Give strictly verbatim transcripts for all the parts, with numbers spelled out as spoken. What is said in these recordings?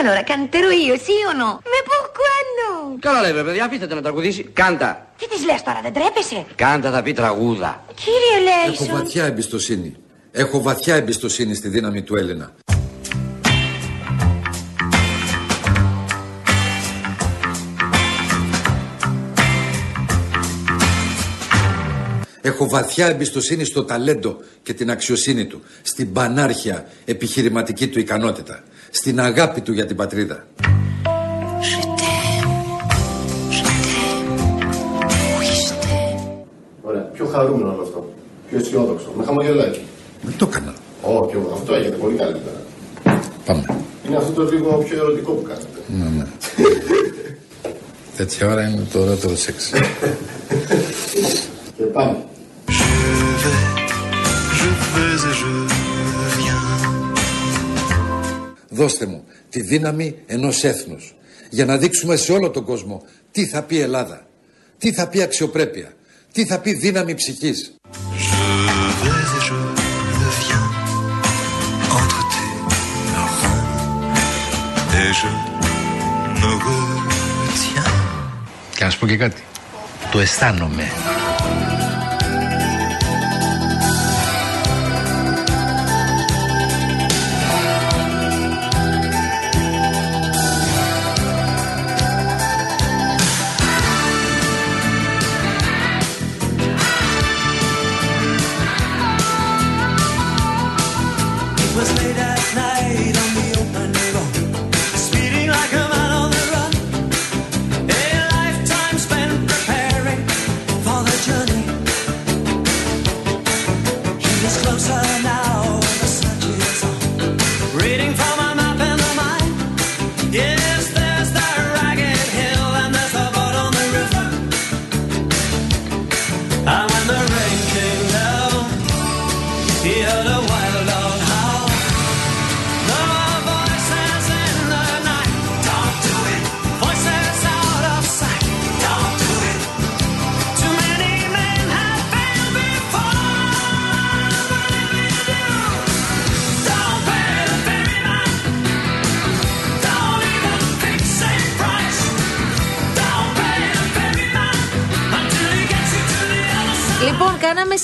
allora canterò io, sì o no? Ma perché no? Καλά λέει, παιδιά, αφήστε να τραγουδήσει. Κάντα. Τι της λες τώρα, δεν τρέπεσαι? Κάντα θα πει τραγούδα. Κύριε Λέισον. Έχω βαθιά εμπιστοσύνη. Έχω βαθιά εμπιστοσύνη στη δύναμη του Έλληνα. Έχω βαθιά εμπιστοσύνη στο ταλέντο και την αξιοσύνη του, στην πανάρχια επιχειρηματική του ικανότητα, στην αγάπη του για την πατρίδα. Ωραία, πιο χαρούμενο όλο αυτό, πιο αισιόδοξο, με χαμογελάκι. Δεν το έκανα. Όχι, αυτό έγινε πολύ καλύτερα. Πάμε. Είναι αυτό το λίγο πιο ερωτικό που κάνετε. Ναι, ναι. Τέτοια ώρα είναι το ωραίο σεξ. Και πάμε. Δώστε μου τη δύναμη ενός έθνους για να δείξουμε σε όλο τον κόσμο τι θα πει Ελλάδα, τι θα πει αξιοπρέπεια, τι θα πει δύναμη ψυχής. Και να σου πω και κάτι. Το αισθάνομαι.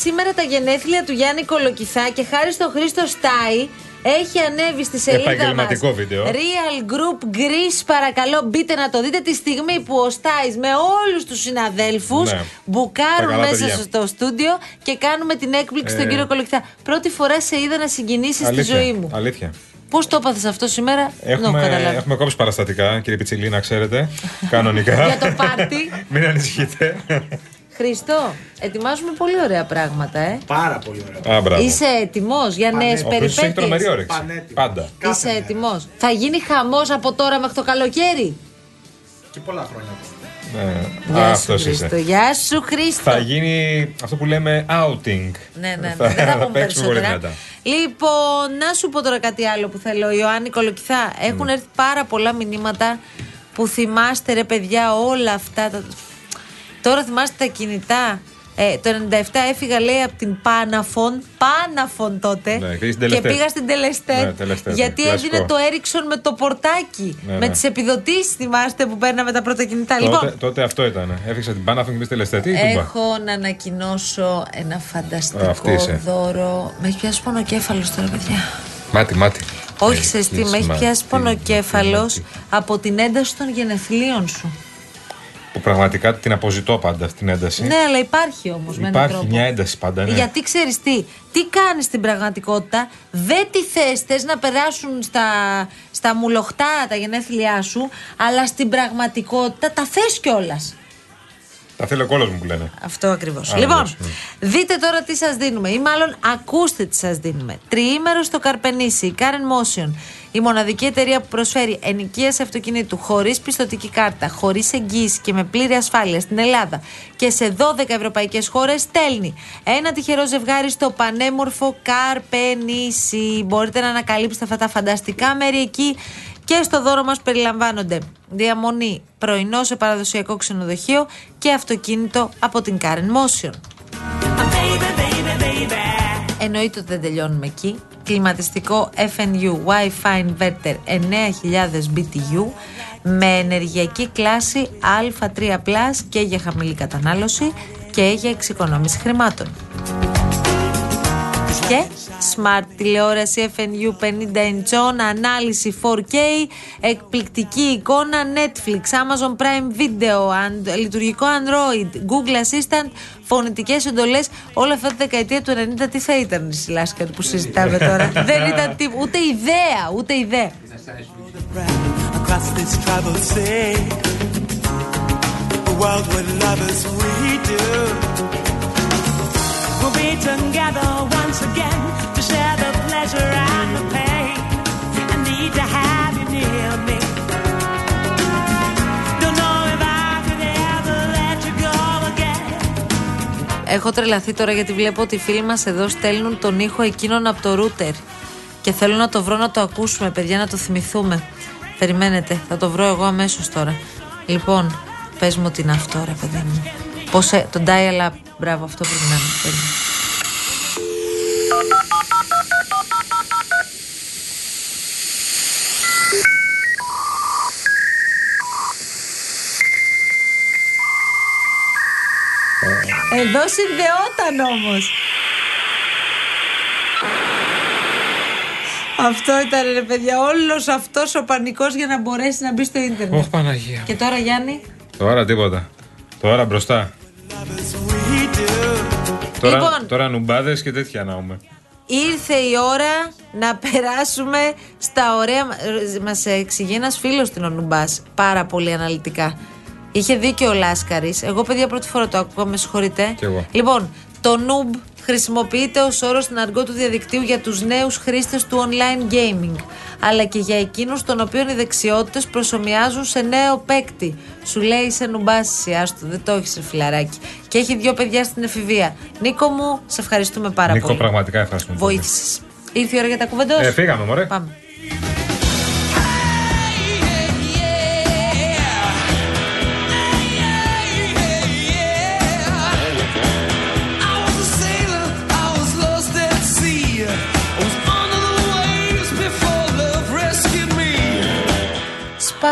Σήμερα τα γενέθλια του Γιάννη Κολοκυθά και χάρη στο Χρήστο Στάη έχει ανέβει στη σελίδα μας βίντεο. Real Group Greece, παρακαλώ μπείτε να το δείτε, τη στιγμή που ο Στάης με όλους τους συναδέλφους, ναι, μπουκάρουν μέσα παιδιά στο στούντιο και κάνουμε την έκπληξη ε... στον κύριο Κολοκυθά. Πρώτη φορά σε είδα να συγκινήσεις στη ζωή μου. Αλήθεια. Πώς το έπαθες αυτό σήμερα? Έχουμε, έχουμε κόψει παραστατικά, κύριε Πιτσιλή, να ξέρετε. Κανονικά. Για το πάρτι. Μην ανησυχείτε. Χριστό, ετοιμάζουμε πολύ ωραία πράγματα, ε. Πάρα πολύ ωραία. Α, είσαι έτοιμος για νέες περιπέτειες? Έχει τρομερή όρεξη. Πάντα. Είσαι έτοιμος? Θα γίνει χαμός από τώρα μέχρι το καλοκαίρι. Και πολλά χρόνια. Ναι. Γεια, α, σου Χριστό. Γεια σου Χριστό. Θα γίνει αυτό που λέμε outing. Ναι, ναι, ναι. Θα, δεν θα, θα παίξουμε πολύ δυνατά. Λοιπόν, να σου πω τώρα κάτι άλλο που θέλω, Ιωάννη Κολοκυθά. Έχουν mm. έρθει πάρα πολλά μηνύματα που θυμάστε, ρε παιδιά, όλα αυτά τα... Τώρα θυμάστε τα κινητά. Ε, το ενενήντα επτά έφυγα, λέει, από την Πάναφον. Πάναφον τότε. Ναι, και πήγα στην Τελεστέ. Ναι, Τελεστέ, γιατί ναι, έδινε το Έριξον με το πορτάκι. Ναι, με ναι. τις επιδοτήσεις, θυμάστε, που παίρναμε τα πρώτα κινητά. Τότε, λοιπόν, τότε αυτό ήταν. Έφυξα την Πάναφον και πήγα στην Τελεστέ. Τι, έχω να ανακοινώσω ένα φανταστικό δώρο. Με έχει πιάσει πονοκέφαλος τώρα, παιδιά. Μάτι, μάτι. Όχι, σε τι, με έχει πιάσει πονοκέφαλος από την ένταση των γενεθλίων σου. Που πραγματικά την αποζητώ πάντα αυτήν την ένταση. Ναι, αλλά υπάρχει όμως με έναν τρόπο. Υπάρχει μια ένταση πάντα, ναι. Γιατί ξέρεις τι, τι κάνεις στην πραγματικότητα, δεν τη θες, θες να περάσουν στα, στα μουλοχτά τα γενέθλιά σου, αλλά στην πραγματικότητα τα θες κιόλας. Τα θέλω κόλος μου που λένε. Αυτό ακριβώς. Άρα, λοιπόν, ναι. δείτε τώρα τι σας δίνουμε, ή μάλλον ακούστε τι σας δίνουμε. Τριήμερο στο Καρπενήσι, η Car and Motion. Η μοναδική εταιρεία που προσφέρει ενοικίαση αυτοκινήτου χωρίς πιστωτική κάρτα, χωρίς εγγύηση και με πλήρη ασφάλεια στην Ελλάδα και σε δώδεκα ευρωπαϊκές χώρες στέλνει ένα τυχερό ζευγάρι στο πανέμορφο Καρπενήσι. Μπορείτε να ανακαλύψετε αυτά τα φανταστικά μέρη εκεί και στο δώρο μας περιλαμβάνονται διαμονή πρωινό σε παραδοσιακό ξενοδοχείο και αυτοκίνητο από την Car and Motion. εννοείται ότι δεν τελειώνουμε εκεί. Κλιματιστικό εφ εν γιου Wi-Fi Inverter εννέα χιλιάδες μπι τι γιου με ενεργειακή κλάση Α τρία πλας και για χαμηλή κατανάλωση και για εξοικονόμηση χρημάτων. Και smart τηλεόραση εφ εν γιου πενήντα ιντσών, ανάλυση φορ κέι, εκπληκτική εικόνα Netflix, Amazon Prime Video, λειτουργικό Android, Google Assistant, φωνητικές εντολές. Όλα αυτά τη δεκαετία του ενενήντα τι θα ήταν, η Σιλάσκαρ που συζητάμε τώρα? Δεν ήταν τίποτα, ούτε ιδέα, ούτε ιδέα. We'll be together once again to share the pleasure and the pain. I need to have you near me. Don't know if I could ever let you go again. Έχω τρελαθεί τώρα γιατί βλέπω ότι οι φίλοι μας εδώ στέλνουν τον ήχο εκείνον από το ρούτερ και θέλω να το βρω να το ακούσουμε, παιδιά, να το θυμηθούμε. Περιμένετε, θα το βρω εγώ αμέσως τώρα. Λοιπόν, πες μου τι είναι αυτό, ρε παιδί μου. Πώς ε, τον dial-up. Μπράβο, αυτό πρέπει να είναι. Εδώ συνδεόταν όμως. Αυτό ήταν, ρε παιδιά, όλος αυτός ο πανικός για να μπορέσει να μπει στο ίντερνετ. Ωχ, Παναγία. Και τώρα, Γιάννη. Τώρα τίποτα. Τώρα μπροστά. Τώρα, λοιπόν, τώρα νουμπάδες και τέτοια να πούμε. Ήρθε η ώρα να περάσουμε στα ωραία. Μας εξηγεί ένας φίλος την ο νουμπάς πάρα πολύ αναλυτικά. Είχε δίκιο ο Λάσκαρης. Εγώ, παιδιά, πρώτη φορά το ακούω, με συγχωρείτε. Λοιπόν, το νουμπ χρησιμοποιείται ως όρο στην αργό του διαδικτύου για τους νέους χρήστες του online gaming, αλλά και για εκείνους των οποίων οι δεξιότητες προσομοιάζουν σε νέο παίκτη. Σου λέει, είσαι νουμπάς, άστο, δεν το έχεις, φιλαράκι. Και έχει δύο παιδιά στην εφηβεία. Νίκο μου, σε ευχαριστούμε πάρα Νίκο, πολύ. Νίκο, πραγματικά ευχαριστούμε. Βοήθησες. Ήρθε η ώρα για τα κουβεντός. Ε, φύγαμε, μωρέ. Πάμε.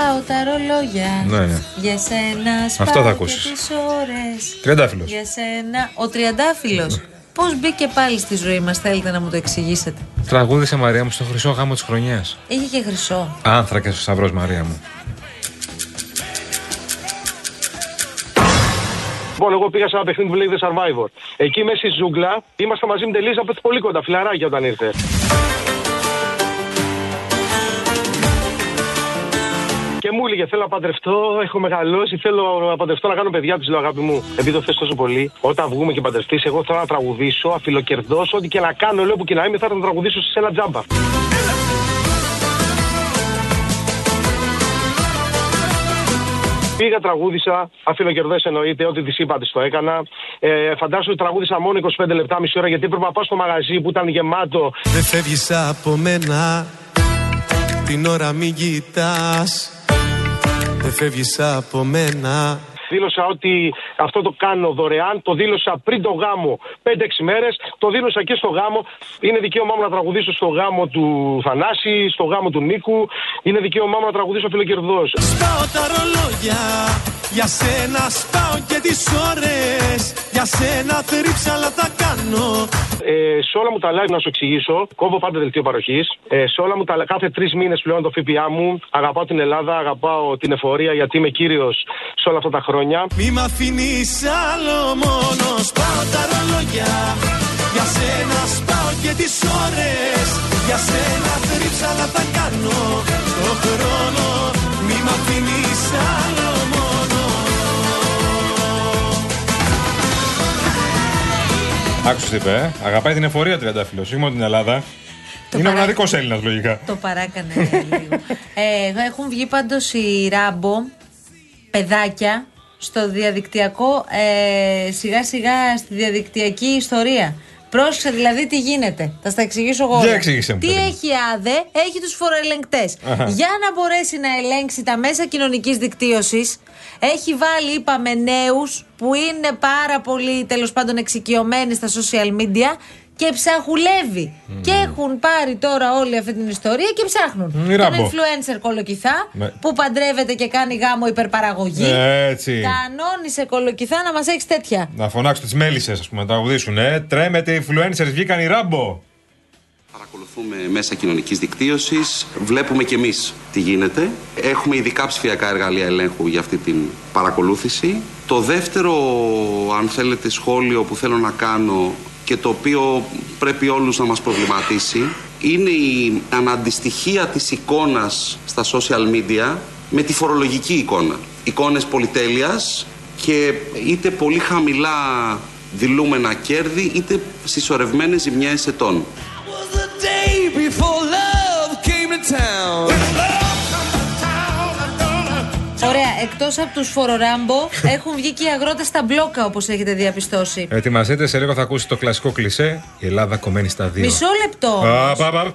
Πάω τα ρολόγια, ναι, ναι. Για σένα σπάω. Αυτό θα ακούσεις. Τριαντάφυλλος. Για σένα. Ο Τριαντάφυλλος, ναι. Πώς μπήκε πάλι στη ζωή μας, θέλετε να μου το εξηγήσετε? Τραγούδισε, Μαρία μου, στο χρυσό γάμο της χρονιάς. Είχε και χρυσό. Άνθρακες ο σταυρός, Μαρία μου. Λοιπόν, εγώ πήγα σε ένα παιχνίδι που λέγεται Survivor. Εκεί μέσα στη ζούγκλα ήμασταν μαζί με τη Λίζα από πολύ κοντά, φιλαράκια όταν ήρθε. Και μου έλεγε, θέλω να παντρευτώ, έχω μεγαλώσει, θέλω να παντρευτώ, να κάνω παιδιά. Της λέω, αγάπη μου, επειδή το θες τόσο πολύ, όταν βγούμε και παντρευτείς, εγώ θέλω να τραγουδήσω, αφιλοκερδώσω, ό,τι και να κάνω, λέω, που και να είμαι, θα τον τραγουδήσω σε ένα τζάμπα. Πήγα, τραγούδισα, αφιλοκερδές εννοείται, ό,τι της είπα, της το έκανα. Ε, φαντάζομαι ότι τραγούδισα μόνο είκοσι πέντε λεπτά, μισή ώρα, γιατί έπρεπε να πάω στο μαγαζί που ήταν γεμάτο. Δεν φεύγεις από μένα, την ώρα μην κοιτάς. Δεν φεύγεις από μένα. Δήλωσα ότι αυτό το κάνω δωρεάν. Το δήλωσα πριν το γάμο πέντε έξι μέρες. Το δήλωσα και στο γάμο. Είναι δικαίωμά μου να τραγουδήσω στο γάμο του Θανάση, στο γάμο του Νίκου. Είναι δικαίωμά μου να τραγουδήσω φιλοκερδός. Σπάω τα ρολόγια, για σένα σπάω και τις ώρες. Για σένα θρύψαλα τα κάνω. Ε, σε όλα μου τα live, να σου εξηγήσω, κόβω πάντα δελτίο παροχής. Ε, σε όλα μου τα, κάθε τρεις μήνες πλέον το ΦΠΑ μου. Αγαπάω την Ελλάδα, αγαπάω την εφορία, γιατί είμαι κύριος σε όλα αυτά τα χρόνια. Μη μ' αφήνεις άλλο μόνο, σπάω τα ρολόγια. Για σένα σπάω και τις ώρες. Για σένα θρύψαλα τα κάνω. Το χρόνο μη μ' αφήνεις άλλο μόνο. Άκουσες τι είπε, ε? Αγαπάει την εφορία Τριαντάφυλλος, όχι μόνο την Ελλάδα. Το είναι παρά... ο μοναδικός Έλληνας, λογικά. Το παράκανε λίγο. ε, Έχουν βγει πάντως οι Ράμπο παιδάκια στο διαδικτυακό, ε, σιγά σιγά στη διαδικτυακή ιστορία. Πρόσεξε δηλαδή τι γίνεται. Θα στα εξηγήσω εγώ. Για εξήγησε μου. Τι παιδί. Έχει ΑΔΕ, έχει τους φοροελεγκτές. Αχα. Για να μπορέσει να ελέγξει τα μέσα κοινωνικής δικτύωσης, έχει βάλει, είπαμε, νέους που είναι πάρα πολύ, τέλος πάντων, εξοικειωμένοι στα social media. και ψαχουλεύει. Mm. Και έχουν πάρει τώρα όλη αυτή την ιστορία και ψάχνουν. Mm, τον influencer Κολοκυθά, mm. που παντρεύεται και κάνει γάμο υπερπαραγωγή. Έτσι. Κανόνισε Κολοκυθά να μας έχεις τέτοια. Να φωνάξουν τις μέλισσες, ας πούμε, να τραγουδήσουν. Ε. Τρέμεται οι influencers, βγήκαν οι Ράμπο. Παρακολουθούμε μέσα κοινωνικής δικτύωσης, βλέπουμε και εμείς τι γίνεται. Έχουμε ειδικά ψηφιακά εργαλεία ελέγχου για αυτή την παρακολούθηση. Το δεύτερο, αν θέλετε, σχόλιο που θέλω να κάνω και το οποίο πρέπει όλους να μας προβληματίσει είναι η αναντιστοιχία της εικόνας στα social media με τη φορολογική εικόνα. Εικόνες πολυτέλειας και είτε πολύ χαμηλά δηλούμενα κέρδη είτε συσσωρευμένες ζημιές ετών. Ωραία, εκτός από τους φοροράμπο έχουν βγει και οι αγρότες στα μπλόκα, όπως έχετε διαπιστώσει. Ετοιμαστείτε, σε λίγο θα ακούσει το κλασικό κλισέ, η Ελλάδα κομμένη στα δύο. Μισό λεπτό. Α, πα, πα.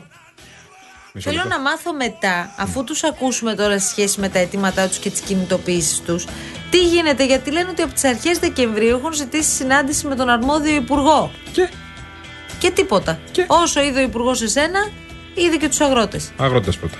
Μισό Θέλω λεπτό. να μάθω μετά, αφού τους ακούσουμε τώρα σε σχέση με τα αιτήματά τους και τις κινητοποιήσεις τους, τι γίνεται, γιατί λένε ότι από τις αρχές Δεκεμβρίου έχουν ζητήσει συνάντηση με τον αρμόδιο υπουργό. Και... Και τίποτα. Και... Όσο είδε ο υπουργός εσένα, είδε και τους αγρότες. Αγρότες πρώτα.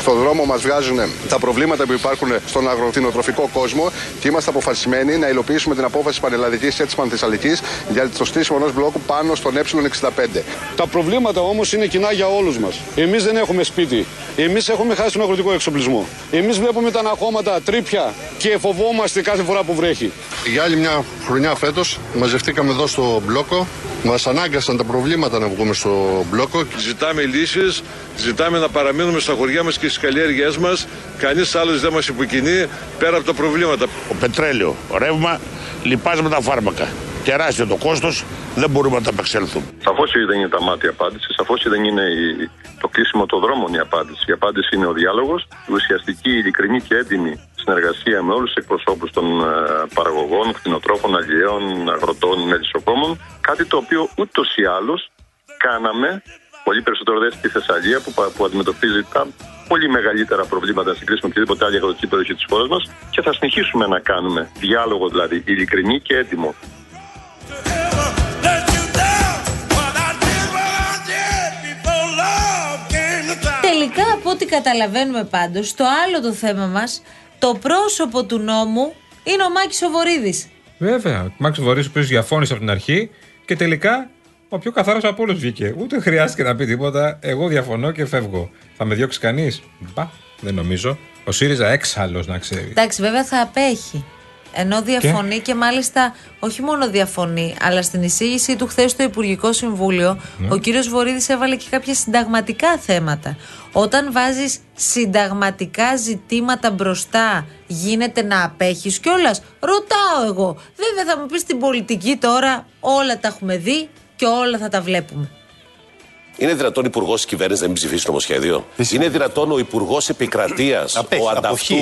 Στον δρόμο μας βγάζουν τα προβλήματα που υπάρχουν στον αγροκτηνοτροφικό κόσμο και είμαστε αποφασισμένοι να υλοποιήσουμε την απόφαση πανελλαδικής και της πανθεσσαλικής για το στήσιμο ενός μπλόκου πάνω στον ε εξήντα πέντε. Τα προβλήματα όμως είναι κοινά για όλους μας. Εμείς δεν έχουμε σπίτι. Εμείς έχουμε χάσει τον αγροτικό εξοπλισμό. Εμείς βλέπουμε τα αναχώματα, τρύπια και φοβόμαστε κάθε φορά που βρέχει. Για άλλη μια χρονιά φέτος μαζευτήκαμε εδώ στο μπλόκο. Μας ανάγκασαν τα προβλήματα να βγούμε στο μπλόκο. Ζητάμε λύσεις, ζητάμε να παραμείνουμε στα χωριά μας και στις καλλιέργειές μας. Κανείς άλλος δεν μας υποκινεί πέρα από τα προβλήματα. Ο πετρέλαιο, ρεύμα, λιπάσματα, φάρμακα. Τεράστιο το κόστος, δεν μπορούμε να τα απεξέλθουμε. Σαφώς δεν είναι τα μάτια απάντηση, σαφώς δεν είναι η... το κλείσιμο των δρόμων η απάντηση. Η απάντηση είναι ο διάλογος, η ουσιαστική, ειλικρινή και έντιμη συνεργασία με όλους τους εκπροσώπους των uh, παραγωγών, κτηνοτρόφων, αλλιέων, αγροτών, μελισσοκόμων. Κάτι το οποίο ούτως ή άλλως κάναμε πολύ περισσότερο δε στη Θεσσαλία που, που αντιμετωπίζει τα πολύ μεγαλύτερα προβλήματα σε κρίση με οποιαδήποτε άλλη αγροτική περιοχή της χώρας μας και θα συνεχίσουμε να κάνουμε διάλογο δηλαδή ειλικρινή και έντιμο. Τελικά από ό,τι καταλαβαίνουμε πάντως, το άλλο το θέμα μας, το πρόσωπο του νόμου είναι ο Μάκης Βορίδης. Βέβαια, ο Μάκης Βορίδης ο οποίος διαφώνησε από την αρχή και τελικά ο πιο καθαρός από όλους βγήκε. Ούτε χρειάστηκε να πει τίποτα, εγώ διαφωνώ και φεύγω. Θα με διώξει κανείς? Μπα, δεν νομίζω. Ο ΣΥΡΙΖΑ έξαλλος να ξέρει. Εντάξει, βέβαια θα απέχει. Ενώ διαφωνεί και? και μάλιστα όχι μόνο διαφωνεί, αλλά στην εισήγησή του χθες στο Υπουργικό Συμβούλιο, ναι, ο κύριος Βορίδης έβαλε και κάποια συνταγματικά θέματα. Όταν βάζεις συνταγματικά ζητήματα μπροστά, γίνεται να απέχεις κιόλας. Ρωτάω εγώ. Βέβαια θα μου πεις την πολιτική τώρα, όλα τα έχουμε δει και όλα θα τα βλέπουμε. Είναι δυνατόν υπουργός της κυβέρνησης να μην ψηφίσει νομοσχέδιο? Είναι δυνατόν ο υπουργός επικρατείας, ο ανταυτού,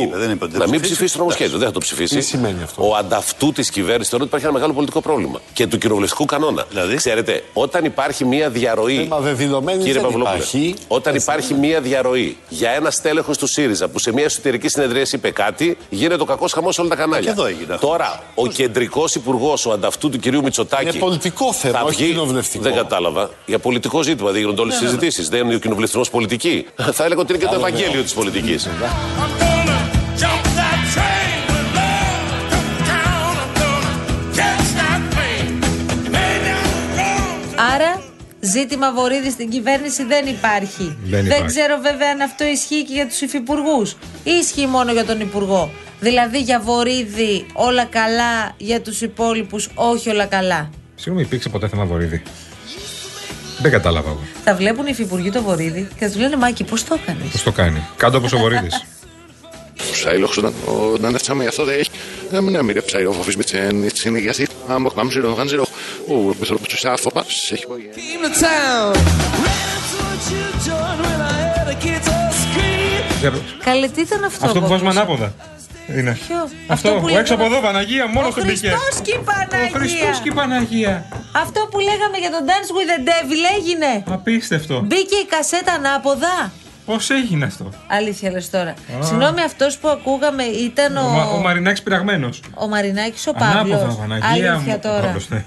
να μην ψηφίσει νομοσχέδιο? Δεν θα το ψηφίσει. Ο ανταυτού της κυβέρνησης, θεωρώ ότι υπάρχει ένα μεγάλο πολιτικό πρόβλημα. Και του κοινοβουλευτικού κανόνα. Δηλαδή, ξέρετε, όταν υπάρχει μία διαρροή. Κύριε Παυλόπουλε, όταν υπάρχει μία διαρροή για ένα στέλεχος του ΣΥΡΙΖΑ που σε μία εσωτερική συνεδρία είπε κάτι, γίνεται ο κακός χαμός σε όλα τα κανάλια. Τώρα, ο κεντρικός υπουργός, ο ανταυτού του κυρίου Μητσοτάκη. Δεν κατάλαβα. Για πολιτικό ζήτημα. Γίνονται όλες τις συζητήσεις. Δεν είναι ο κοινοβουλευτισμός πολιτική. Θα έλεγα ότι είναι και το Ευαγγέλιο της πολιτικής. Άρα, ζήτημα Βορίδη στην κυβέρνηση δεν υπάρχει. Δεν υπάρχει. Δεν ξέρω βέβαια αν αυτό ισχύει και για τους υφυπουργούς. Ή ισχύει μόνο για τον υπουργό. Δηλαδή για Βορίδη όλα καλά, για τους υπόλοιπους όχι όλα καλά. Συγγνώμη, υπήρξε ποτέ θέμα Βορίδη? Δεν κατάλαβα εγώ. Θα βλέπουν οι υφυπουργοί το Βορίδη και θα του λένε Μάκη, πώς το κάνεις? Πώς το κάνει. Κάντο όπως ο Βορίδης. Καλέ, τι ήταν αυτό? Αυτό που βάζουμε ανάποδα. Είναι. Ποιο? Αυτό, αυτό που έξω από εδώ, Παναγία, μόνο στον Πικέ. Ο Χριστός και η Παναγία. Αυτό που λέγαμε για τον Dance with the Devil έγινε. Απίστευτο. Μπήκε η κασέτα ανάποδα. Πώς έγινε αυτό? Αλήθεια λες τώρα. Α. Συγγνώμη, αυτός που ακούγαμε ήταν ο. Ο, Μα, ο Μαρινάκης πειραγμένος. Ο Μαρινάκης ο Παύλος. Αλήθεια τώρα. Παύλος, ναι.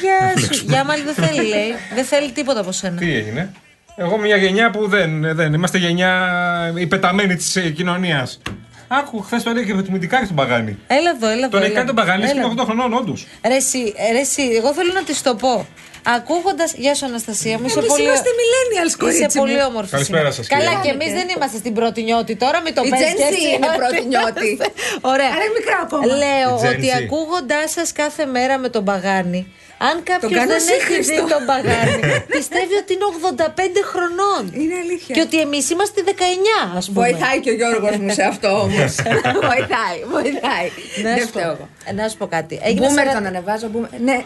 Γεια σου. Για μάλλον δεν θέλει, λέει. Δεν θέλει τίποτα από σένα. Τι έγινε? Εγώ μια γενιά που δεν. δεν. Είμαστε γενιά υπεταμένη της κοινωνίας. Άκου, χθες το έλεγε και με τη Μητικάκη στον Παγάνη. Έλα εδώ, έλα εδώ. Τον έχει κάνει τον Παγάνη στον ογδόντα χρονών, όντως. Ρε εσύ, ρε εσύ, εγώ θέλω να τη το πω. Ακούγοντας. Γεια σου, Αναστασία μου. Εμείς πολύ... είμαστε millennials, κορίτσι. Είσαι πολύ όμορφη. Καλησπέρα σας. Καλά, και εμείς δεν είμαστε στην πρώτη νιώτη τώρα, μην το πες. Η Gen Z είναι πρώτη νιώτη. Ωραία. Άρα μικρά ακόμα. Λέω ότι ακούγοντάς σας κάθε μέρα με τον Παγάνη. Αν κάποιος δεν έχει δει τον Παγάνη, πιστεύει ότι είναι ογδόντα πέντε χρονών. Είναι αλήθεια. Και ότι εμείς είμαστε δεκαεννιά, ας πούμε. Βοηθάει και ο Γιώργος μου σε αυτό όμως. Βοηθάει, βοηθάει. Να σου πω κάτι. Μπούμερ τον ανεβάζω. Ναι,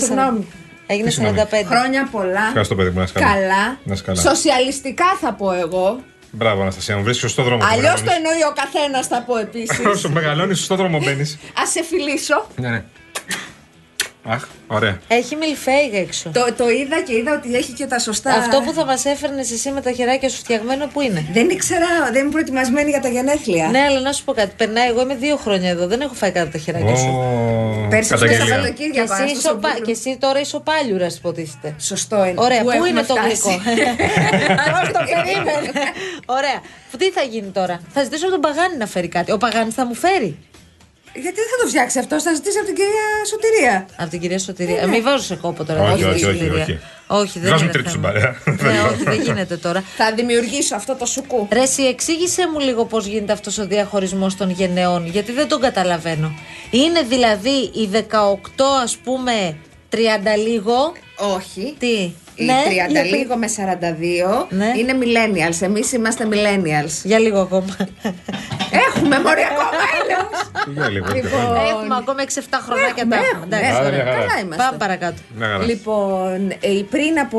συγγνώμη. Έγινε σαράντα πέντε. Χρόνια πολλά. Ευχαριστώ, παιδί μου, να είσαι καλά. Καλά. Να είσαι καλά. Σοσιαλιστικά θα πω εγώ. Μπράβο, Αναστασία, μου βρίσκει σωστό δρόμο. Αλλιώς το εννοεί ο καθένας, θα πω επίσης. Όσο μεγαλώνει, σωστό δρόμο μπαίνεις. Ας σε φιλήσω. Ναι, ναι. Αχ, ωραία. Έχει μιλφέιγα έξω. Το, το είδα και είδα ότι έχει και τα σωστά. Αυτό που θα μας έφερνες εσύ με τα χεράκια σου φτιαγμένο, που είναι? Δεν ήξερα, δεν είμαι προετοιμασμένη για τα γενέθλια. Ναι, αλλά να σου πω κάτι. Περνάει, εγώ είμαι δύο χρόνια εδώ. Δεν έχω φάει κάτι τα χεράκια σου. Oh, πέρσι πήγα στα Σαββατοκύριακα. Και, εσύ, ισοπα... και εσύ τώρα ισοπάλιουρας, υποτίθεται. Σωστό είναι. Ωραία, πού, πού είναι το γλυκό? Πώς το περίμενε. Ωραία. Τι θα γίνει τώρα? Θα ζητήσω από τον Παγάνη να φέρει κάτι. Ο Παγάνης θα μου φέρει? Γιατί δεν θα το φτιάξει αυτό, θα ζητήσει από την κυρία Σωτηρία. Από την κυρία Σωτηρία. Ε, μην βάζω σε κόπο τώρα. Όχι, όχι, όχι, όχι. όχι δεν Βάζουμε τρίτη στην παρέα. Ναι, όχι, δεν γίνεται τώρα. Θα δημιουργήσω αυτό το σουκού. Ρε, εσύ εξήγησέ μου λίγο πώς γίνεται αυτός ο διαχωρισμός των γενεών, γιατί δεν τον καταλαβαίνω. Είναι δηλαδή οι δεκαοκτώ, ας πούμε, τριάντα λίγο. Όχι. Τι? Οι ναι, τριάντα γιατί... λίγο με σαράντα δύο ναι. είναι millennials. Εμείς είμαστε millennials. Για λίγο ακόμα. Έχουμε μωρή ακόμα έλεος. Για λίγο. Λοιπόν... Έχουμε ακόμα έξι εφτά χρονάκια. Καλά. Πάμε παρακάτω. Ναι, λοιπόν, οι πριν από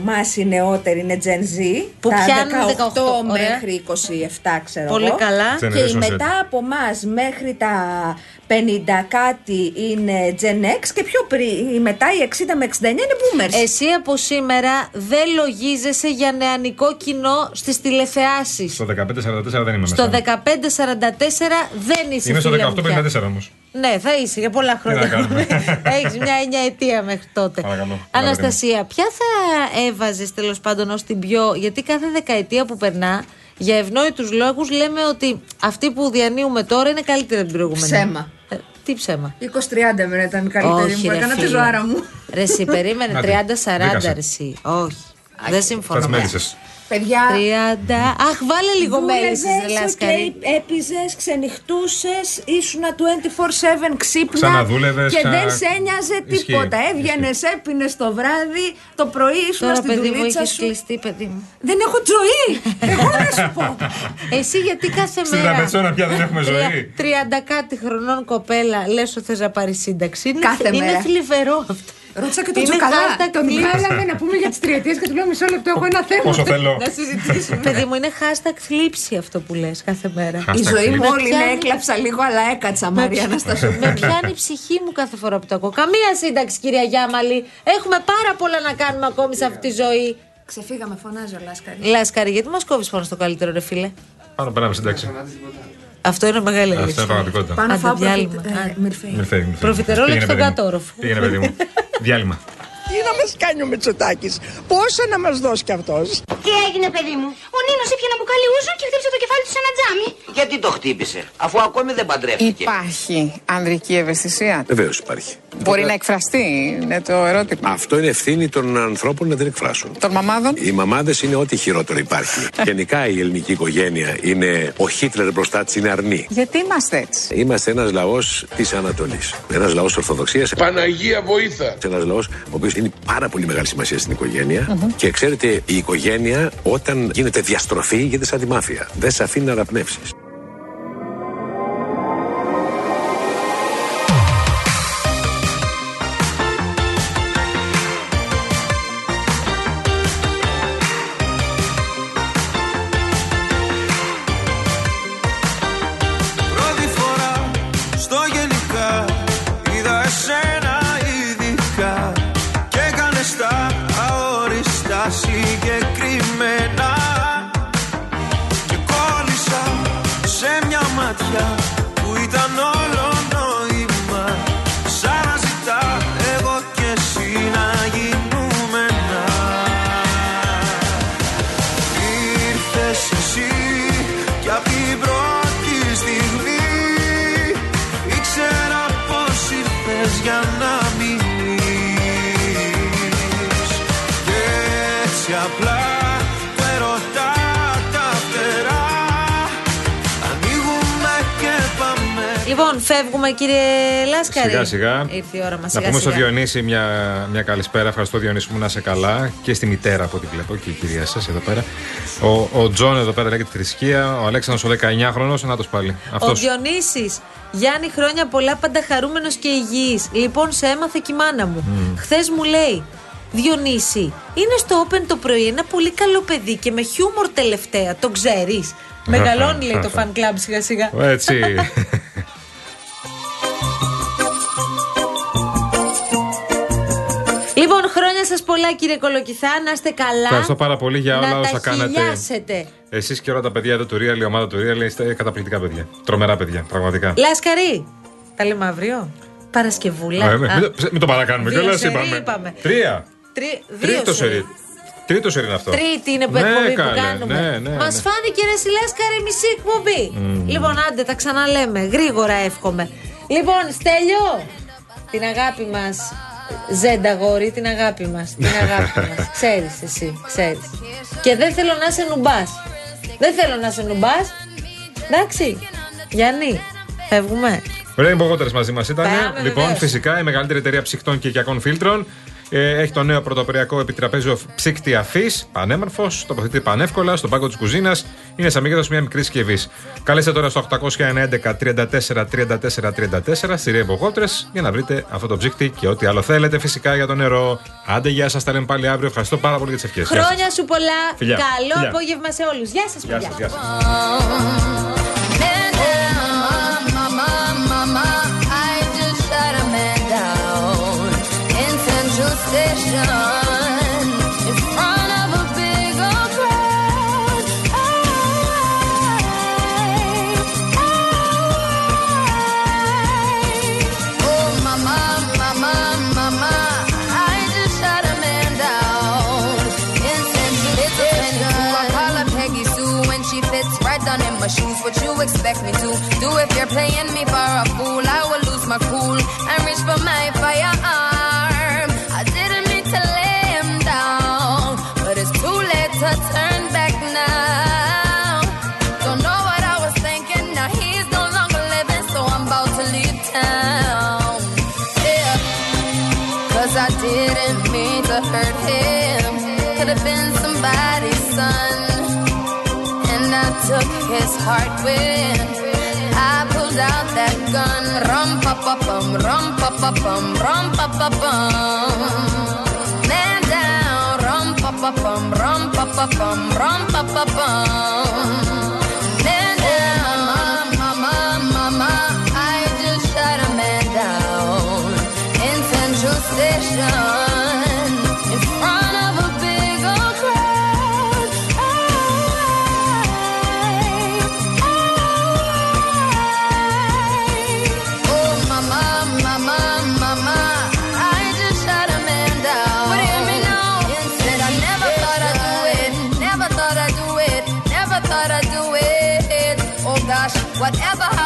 εμάς οι νεότεροι είναι Gen Z. Που πιάνουν δεκαοκτώ, δεκαοκτώ μέχρι είκοσι εφτά, ξέρω. Πολύ εγώ. Καλά. Και οι μετά από εμάς μέχρι τα πενήντα κάτι είναι Gen X. Και πιο πριν, μετά οι εξήντα με εξήντα εννιά είναι boomers. Εσύ από σήμερα δεν λογίζεσαι για νεανικό κοινό στις τηλεθεάσεις. Στο δεκαπέντε σαράντα τέσσερα δεν είμαι. Στο δεκαπέντε σαράντα τέσσερα δεν είσαι. Είμαι στο δεκαοκτώ πενήντα τέσσερα όμως. Ναι, θα είσαι για πολλά χρόνια. Έχεις μια εννιά ετία μέχρι τότε. Παρακαλώ. Αναστασία, ποια θα έβαζες τέλος πάντων ως την πιο? Γιατί κάθε δεκαετία που περνά, για ευνόητους λόγους, λέμε ότι αυτή που διανύουμε τώρα είναι καλύτερη από την προηγούμενη. Ψέμα. Ε, τι ψέμα. είκοσι τριάντα εμένα ήταν η καλύτερη. Όχι, μου έκανα τη ζωάρα μου. Ρε συ, περίμενε, τριάντα σαράντα ρε συ. Όχι, α, δεν συμφωνώ. Παιδιά, τριάντα. Αχ, βάλε λίγο μέλισσες, λάσκαρη. Έπιζες, ξενυχτούσες, ήσουνα είκοσι τέσσερα επτά ξύπνα και ξα... δεν σε ένοιαζε τίποτα. Έβγαινες, έπινες το βράδυ, το πρωί ήσουνα στην δουλίτσα σου. Τώρα, παιδί μου, έχεις κλειστεί, παιδί μου. Δεν έχω ζωή, εγώ να σου πω. Εσύ γιατί κάθε μέρα. Στην Τραπεζόνα πια δεν έχουμε ζωή. τριάντα κάτι χρονών κοπέλα, λες ότι θες να πάρεις σύνταξη. Κάθε μέρα. Είναι θλιβερό αυτό. Ρώτησα και τον Τσουκαλά. Τον βγάλαμε να πούμε για τις τριετίες και του λέω μισό λεπτό. Έχω ένα θέμα. Πόσο θέλω. Να συζητήσουμε. Παιδί μου, είναι hashtag θλίψη αυτό που λες κάθε μέρα. Η ζωή μου όλη είναι έκλαψα λίγο, αλλά έκατσα, Μαρία Αναστασία. Με πιάνει η ψυχή μου κάθε φορά που το ακούω. Καμία σύνταξη, κυρία Γιάμαλη. Έχουμε πάρα πολλά να κάνουμε ακόμη σε αυτή τη ζωή. Ξεφύγαμε, φωνάζω, Λάσκαρη. Λάσκαρη, γιατί μας κόβεις φόνο στο καλύτερο, ρε φίλε? Πάνω περάμε σύνταξη. Αυτό είναι μεγάλη αλήθεια. Αυτό είναι πραγματικότητα. Πάνω από το διάλειμμα. Προφιτερόλεξ στον κάτω όροφο. Πήγαινε, παιδί μου. Διάλειμμα. Τι να μας κάνει ο Μητσοτάκης, πόσα να μας δώσει κι αυτός. Τι έγινε, παιδί μου? Ο Νίνος έπιανε να μπουκάλι ούζο και χτύπησε το κεφάλι του σε ένα τζάμι. Γιατί το χτύπησε, αφού ακόμη δεν παντρεύτηκε? Υπάρχει ανδρική ευαισθησία? Βεβαίως υπάρχει. Μπορεί να εκφραστεί, είναι το ερώτημα. Αυτό είναι ευθύνη των ανθρώπων να την εκφράσουν. Των μαμάδων. Οι μαμάδες είναι ό,τι χειρότερο υπάρχει. Γενικά η ελληνική οικογένεια είναι ο Χίτλερ μπροστά της, είναι αρνή. Γιατί είμαστε έτσι? Είμαστε ένας λαός της Ανατολής. Ένας λαός Ορθοδοξίας. Παναγία βοήθα. Ένας λαός ο οποίος είναι πάρα πολύ μεγάλη σημασία στην οικογένεια. Mm-hmm. Και ξέρετε, η οικογένεια όταν γίνεται διαστροφή γίνεται σαν τη μάφια. Δεν σε αφήνει να αναπνεύσεις. Συγκεκριμένα μάτια που ήταν όλο νόημα. Σαν να ζητά εγώ και εσύ να γίνουμε ένα. Ήρθες εσύ κι απ' την πρώτη στιγμή ήξερα πως ήρθες για να μείνεις. Και έτσι απλά που ερωτά τα φτερά. Λοιπόν, φεύγουμε κύριε Λάσκαρη. Σιγά σιγά. Ήρθε η ώρα μας. Να πούμε στο Διονύση μια, μια καλησπέρα. Ευχαριστώ Διονύση μου, να είσαι καλά. Και στη μητέρα από ό,τι βλέπω και η κυρία σας εδώ πέρα. Ο, ο Τζον εδώ πέρα λέει τη θρησκεία. Ο Αλέξανδρος ο δεκαεννιάχρονος, να τους πάλι. Αυτός. Ο Διονύσης. Γιάννη, χρόνια πολλά, πάντα χαρούμενος και υγιής. Λοιπόν, σε έμαθε και η μάνα μου. Mm. Χθες μου λέει, Διονύση, είναι στο Open το πρωί ένα πολύ καλό παιδί και με χιούμορ τελευταία. Το ξέρεις. Μεγαλώνει λέει το fan club σιγά σιγά. Έτσι. Λοιπόν, χρόνια σας πολλά κύριε Κολοκυθά, να είστε καλά. Ευχαριστώ πάρα πολύ για όλα όσα κάνατε. Εσείς και όλα τα παιδιά εδώ του Real, η ομάδα του Real, είστε καταπληκτικά παιδιά. Τρομερά παιδιά, πραγματικά. Λάσκαρη, τα λέμε αύριο. Παρασκευούλα. Α, μην, το, μην το παρακάνουμε κιόλας, είπαμε. είπαμε. Τρία. Τρι, δύο Τρίτο σερί. Τρίτο σερί είναι αυτό. Τρίτη είναι που, ναι, εκπομπή καλέ, που κάνουμε. Ναι, ναι, μας ναι. φάνηκε ρε Λάσκαρη μισή εκπομπή. Mm. Λοιπόν, άντε, τα ξαναλέμε. Γρήγορα εύχομαι. Λοιπόν, Στέλιο, την αγάπη μας. Ζέντα γόρι, την αγάπη μας. Την αγάπη μας. Ξέρεις εσύ, ξέρεις. Και δεν θέλω να σε νουμπάς. Δεν θέλω να σε νουμπάς. Εντάξει, Γιάννη, φεύγουμε. Rainbow Waters μαζί μας ήταν. Πάμε, λοιπόν, βεβαίως. Φυσικά η μεγαλύτερη εταιρεία ψυκτών και οικιακών φίλτρων. Έχει το νέο πρωτοποριακό επιτραπέζιο ψύκτη αφής, πανέμορφος, τοποθετεί πανεύκολα στον πάγκο της κουζίνας, είναι σαν μέγεθος μια μικρής συσκευής. Καλέστε τώρα στο οκτακόσια έντεκα τριάντα τέσσερα τριάντα τέσσερα τριάντα τέσσερα στη Real Waters για να βρείτε αυτό το ψύκτη και ό,τι άλλο θέλετε φυσικά για το νερό. Άντε, γεια σας, τα λέμε πάλι αύριο. Ευχαριστώ πάρα πολύ για τις ευχές. Χρόνια σου πολλά. Φιλιά. Καλό Φιλιά. Απόγευμα σε όλους. Γεια σας, γεια σας, γεια σας. Station in front of a big old crowd. Hey, hey. Oh mama, mama, mama, I just shot a man down. Instant station. I call her Peggy Sue when she fits right down in my shoes. What you expect me to do if you're playing me for a fool? I will lose my cool and reach for my firearm. I didn't. To lay him down, but it's too late to turn back now. Don't know what I was thinking. Now he's no longer living, so I'm about to leave town. Yeah, cause I didn't mean to hurt him. Could have been somebody's son, and I took his heart when I pulled out that gun. Rum pa pa bum, rum pa pa bum, rum pa pa bum. Rum pa pa pum, rum pa pa pum. Man down, mama, mama, I just shot a man down in Central Station in front of a big old crowd. Hey, hey. Oh mama, mama, mama, I just shot a man down. What do you mean? Whatever